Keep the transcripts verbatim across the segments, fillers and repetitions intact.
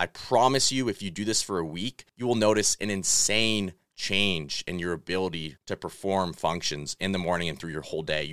I promise you, if you do this for a week, you will notice an insane change in your ability to perform functions in the morning and through your whole day.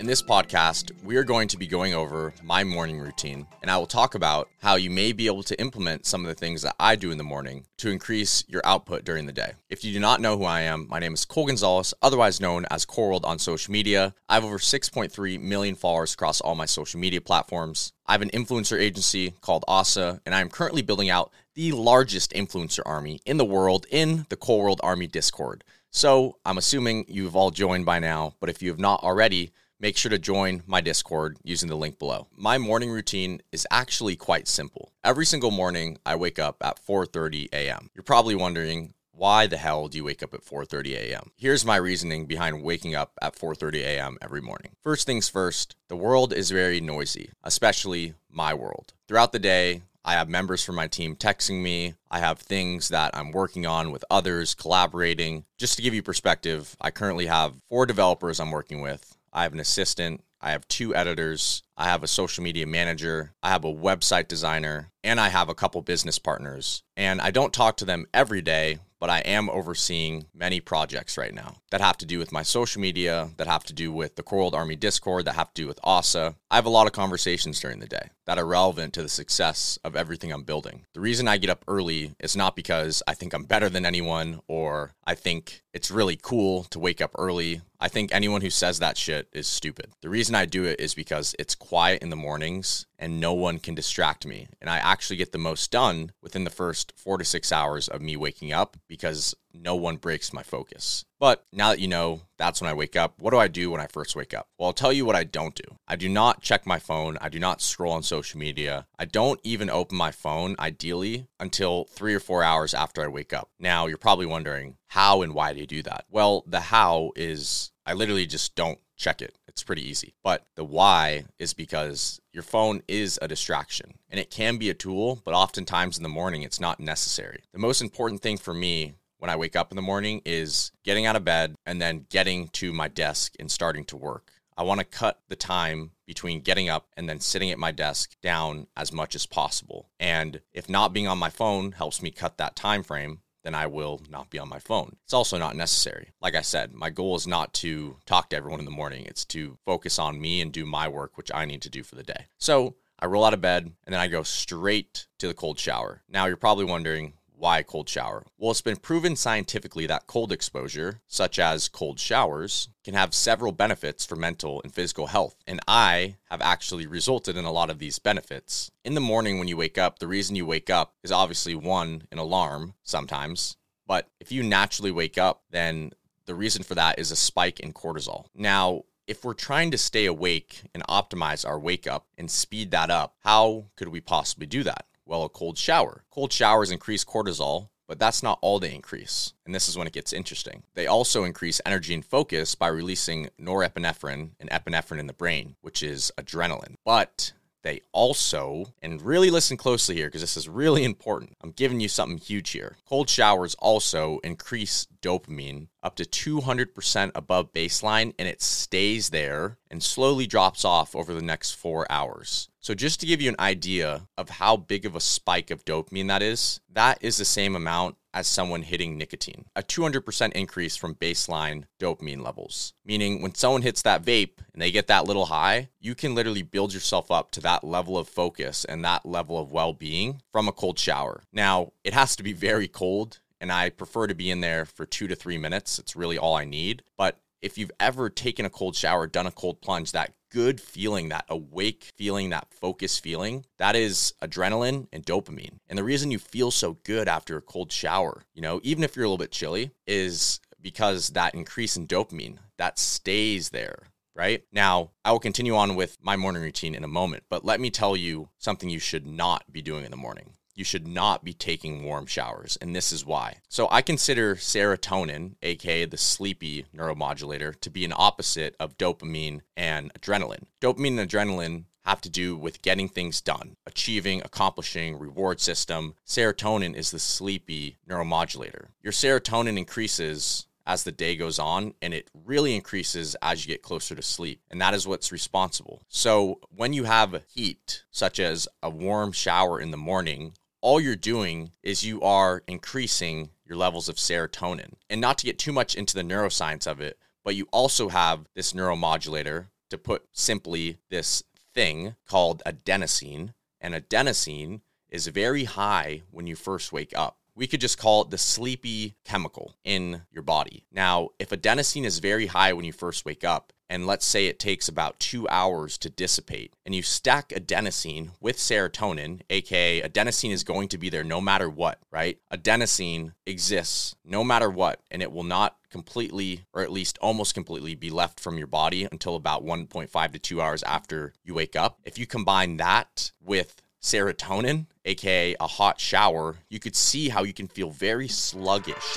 In this podcast, we are going to be going over my morning routine, and I will talk about how you may be able to implement some of the things that I do in the morning to increase your output during the day. If you do not know who I am, my name is Cole Gonzalez, otherwise known as CoreWorld on social media. I have over six point three million followers across all my social media platforms. I have an influencer agency called Asa, and I am currently building out the largest influencer army in the world in the CoreWorld Army Discord. So I'm assuming you've all joined by now, but if you have not already, make sure to join my Discord using the link below. My morning routine is actually quite simple. Every single morning, I wake up at four thirty a.m. You're probably wondering, why the hell do you wake up at four thirty a.m.? Here's my reasoning behind waking up at four thirty a.m. every morning. First things first, the world is very noisy, especially my world. Throughout the day, I have members from my team texting me. I have things that I'm working on with others, collaborating. Just to give you perspective, I currently have four developers I'm working with. I have an assistant, I have two editors, I have a social media manager, I have a website designer, and I have a couple business partners. And I don't talk to them every day, but I am overseeing many projects right now that have to do with my social media, that have to do with the CoreWorld Army Discord, that have to do with Asa. I have a lot of conversations during the day that are relevant to the success of everything I'm building. The reason I get up early is not because I think I'm better than anyone or I think it's really cool to wake up early. I think anyone who says that shit is stupid. The reason I do it is because it's quiet in the mornings and no one can distract me. And I actually get the most done within the first four to six hours of me waking up because no one breaks my focus. But now that you know that's when I wake up, what do I do when I first wake up? Well, I'll tell you what I don't do. I do not check my phone. I do not scroll on social media. I don't even open my phone, ideally, until three or four hours after I wake up. Now, you're probably wondering, how and why do you do that? Well, the how is I literally just don't check it. It's pretty easy. But the why is because your phone is a distraction and it can be a tool, but oftentimes in the morning, it's not necessary. The most important thing for me when I wake up in the morning is getting out of bed and then getting to my desk and starting to work. I want to cut the time between getting up and then sitting at my desk down as much as possible. And if not being on my phone helps me cut that time frame, then I will not be on my phone. It's also not necessary. Like I said, my goal is not to talk to everyone in the morning. It's to focus on me and do my work, which I need to do for the day. So I roll out of bed and then I go straight to the cold shower. Now you're probably wondering, why a cold shower? Well, it's been proven scientifically that cold exposure, such as cold showers, can have several benefits for mental and physical health. And I have actually resulted in a lot of these benefits. In the morning when you wake up, the reason you wake up is obviously one, an alarm sometimes. But if you naturally wake up, then the reason for that is a spike in cortisol. Now, if we're trying to stay awake and optimize our wake up and speed that up, how could we possibly do that? Well, a cold shower. Cold showers increase cortisol, but that's not all they increase. And this is when it gets interesting. They also increase energy and focus by releasing norepinephrine and epinephrine in the brain, which is adrenaline. But they also, and really listen closely here because this is really important. I'm giving you something huge here. Cold showers also increase dopamine up to two hundred percent above baseline, and it stays there and slowly drops off over the next four hours. So just to give you an idea of how big of a spike of dopamine that is, that is the same amount as someone hitting nicotine, a two hundred percent increase from baseline dopamine levels. Meaning when someone hits that vape and they get that little high, you can literally build yourself up to that level of focus and that level of well-being from a cold shower. Now, it has to be very cold, and I prefer to be in there for two to three minutes. It's really all I need. But if you've ever taken a cold shower, done a cold plunge, that good feeling, that awake feeling, that focus feeling, that is adrenaline and dopamine. And the reason you feel so good after a cold shower, you know, even if you're a little bit chilly, is because that increase in dopamine that stays there right? Now, I will continue on with my morning routine in a moment, but let me tell you something you should not be doing in the morning. You should not be taking warm showers, and this is why. So I consider serotonin, aka the sleepy neuromodulator, to be an opposite of dopamine and adrenaline. Dopamine and adrenaline have to do with getting things done, achieving, accomplishing, reward system. Serotonin is the sleepy neuromodulator. Your serotonin increases as the day goes on, and it really increases as you get closer to sleep. And that is what's responsible. So when you have heat, such as a warm shower in the morning, all you're doing is you are increasing your levels of serotonin. And not to get too much into the neuroscience of it, but you also have this neuromodulator, to put simply, this thing called adenosine. And adenosine is very high when you first wake up. We could just call it the sleepy chemical in your body. Now, if adenosine is very high when you first wake up, and let's say it takes about two hours to dissipate, and you stack adenosine with serotonin, aka adenosine is going to be there no matter what, right? Adenosine exists no matter what, and it will not completely, or at least almost completely, be left from your body until about one point five to two hours after you wake up. If you combine that with serotonin, aka a hot shower, you could see how you can feel very sluggish.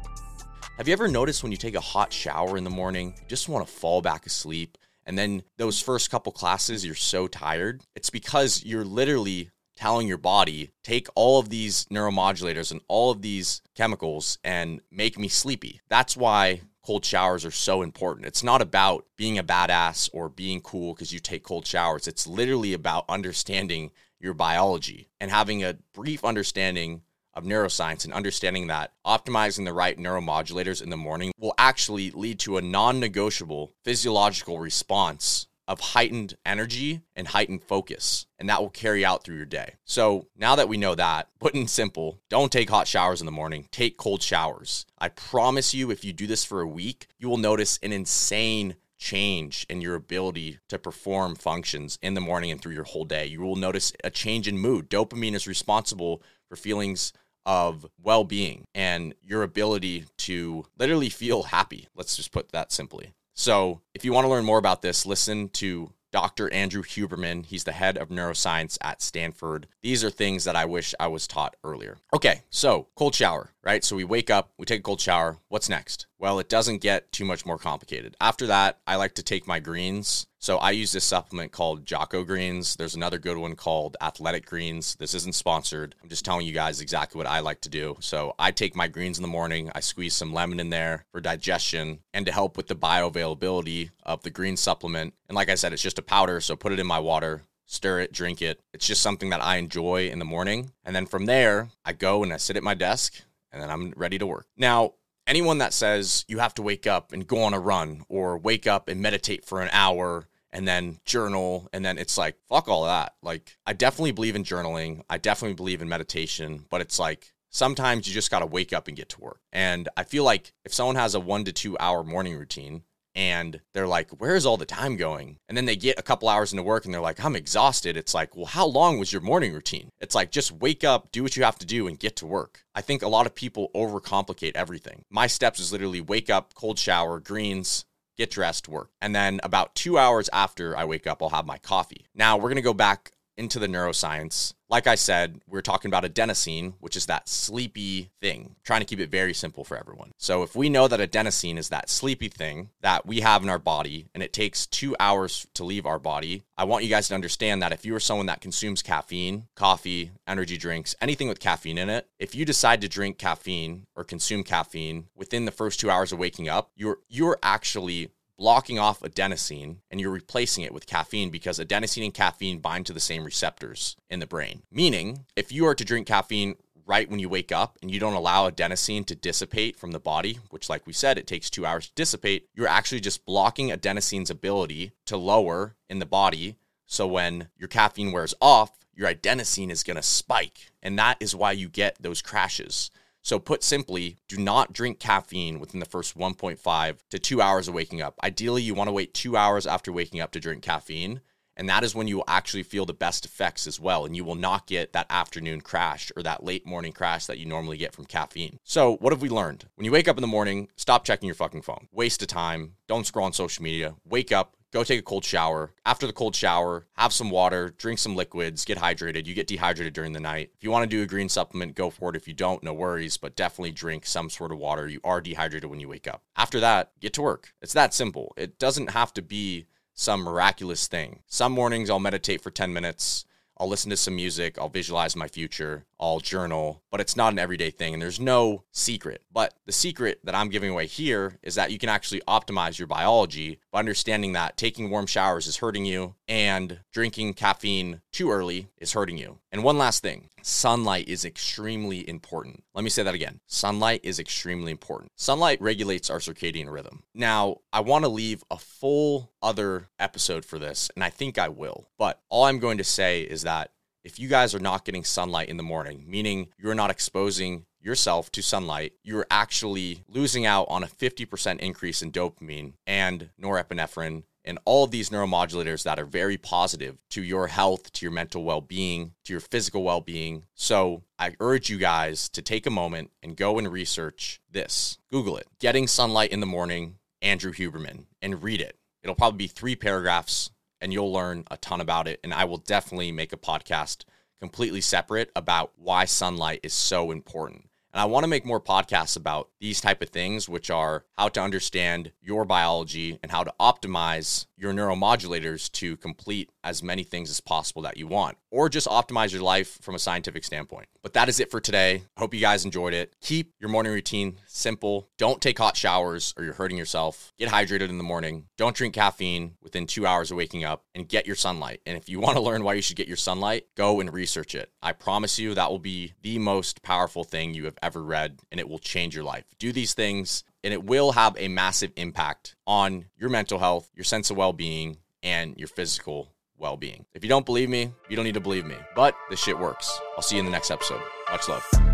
Have you ever noticed when you take a hot shower in the morning, you just want to fall back asleep, and then those first couple classes, you're so tired? It's because you're literally telling your body, take all of these neuromodulators and all of these chemicals and make me sleepy. That's why cold showers are so important. It's not about being a badass or being cool because you take cold showers. It's literally about understanding your biology and having a brief understanding of neuroscience, and understanding that optimizing the right neuromodulators in the morning will actually lead to a non-negotiable physiological response of heightened energy and heightened focus, and that will carry out through your day. So now that we know that, put in simple, don't take hot showers in the morning, take cold showers. I promise you, if you do this for a week, you will notice an insane change in your ability to perform functions in the morning and through your whole day. You will notice a change in mood. Dopamine is responsible for feelings of well-being and your ability to literally feel happy. Let's just put that simply. So if you want to learn more about this, listen to Doctor Andrew Huberman. He's the head of neuroscience at Stanford. These are things that I wish I was taught earlier. Okay, so cold shower, right? So we wake up, we take a cold shower. What's next? Well, it doesn't get too much more complicated. After that, I like to take my greens. So I use this supplement called Jocko Greens. There's another good one called Athletic Greens. This isn't sponsored. I'm just telling you guys exactly what I like to do. So I take my greens in the morning. I squeeze some lemon in there for digestion and to help with the bioavailability of the green supplement. And like I said, it's just a powder. So put it in my water, stir it, drink it. It's just something that I enjoy in the morning. And then from there, I go and I sit at my desk and then I'm ready to work. Now, anyone that says you have to wake up and go on a run or wake up and meditate for an hour and then journal, and then it's like, fuck all that. Like, I definitely believe in journaling. I definitely believe in meditation, but it's like, sometimes you just got to wake up and get to work. And I feel like if someone has a one to two hour morning routine and they're like, where's all the time going? And then they get a couple hours into work and they're like, I'm exhausted. It's like, well, how long was your morning routine? It's like, just wake up, do what you have to do and get to work. I think a lot of people overcomplicate everything. My steps is literally wake up, cold shower, greens, get dressed, work. And then about two hours after I wake up, I'll have my coffee. Now we're going to go back into the neuroscience. Like I said, we're talking about adenosine, which is that sleepy thing. I'm trying to keep it very simple for everyone. So if we know that adenosine is that sleepy thing that we have in our body and it takes two hours to leave our body, I want you guys to understand that if you are someone that consumes caffeine, coffee, energy drinks, anything with caffeine in it, if you decide to drink caffeine or consume caffeine within the first two hours of waking up, you're you're actually blocking off adenosine and you're replacing it with caffeine, because adenosine and caffeine bind to the same receptors in the brain. Meaning, if you are to drink caffeine right when you wake up and you don't allow adenosine to dissipate from the body, which, like we said, it takes two hours to dissipate, you're actually just blocking adenosine's ability to lower in the body So when your caffeine wears off, your adenosine is going to spike. And that is why you get those crashes. So put simply, do not drink caffeine within the first one point five to two hours of waking up. Ideally, you want to wait two hours after waking up to drink caffeine. And that is when you will actually feel the best effects as well. And you will not get that afternoon crash or that late morning crash that you normally get from caffeine. So what have we learned? When you wake up in the morning, stop checking your fucking phone. Waste of time. Don't scroll on social media. Wake up. Go take a cold shower. After the cold shower, have some water, drink some liquids, get hydrated. You get dehydrated during the night. If you want to do a green supplement, go for it. If you don't, no worries, but definitely drink some sort of water. You are dehydrated when you wake up. After that, get to work. It's that simple. It doesn't have to be some miraculous thing. Some mornings I'll meditate for ten minutes. I'll listen to some music. I'll visualize my future. I'll journal, but it's not an everyday thing. And there's no secret, but the secret that I'm giving away here is that you can actually optimize your biology by understanding that taking warm showers is hurting you and drinking caffeine too early is hurting you. And one last thing, sunlight is extremely important. Let me say that again. Sunlight is extremely important. Sunlight regulates our circadian rhythm. Now, I want to leave a full other episode for this, and I think I will, but all I'm going to say is that if you guys are not getting sunlight in the morning, meaning you're not exposing yourself to sunlight, you're actually losing out on a fifty percent increase in dopamine and norepinephrine and all of these neuromodulators that are very positive to your health, to your mental well-being, to your physical well-being. So I urge you guys to take a moment and go and research this. Google it. Getting sunlight in the morning, Andrew Huberman, and read it. It'll probably be three paragraphs and you'll learn a ton about it. And I will definitely make a podcast completely separate about why sunlight is so important. And I want to make more podcasts about these type of things, which are how to understand your biology and how to optimize your neuromodulators to complete as many things as possible that you want, or just optimize your life from a scientific standpoint. But that is it for today. I hope you guys enjoyed it. Keep your morning routine simple. Don't take hot showers or you're hurting yourself. Get hydrated in the morning. Don't drink caffeine within two hours of waking up, and get your sunlight. And if you want to learn why you should get your sunlight, go and research it. I promise you that will be the most powerful thing you have ever read, and it will change your life. Do these things, and it will have a massive impact on your mental health, your sense of well-being, and your physical well-being. If you don't believe me, you don't need to believe me, but this shit works. I'll see you in the next episode. Much love.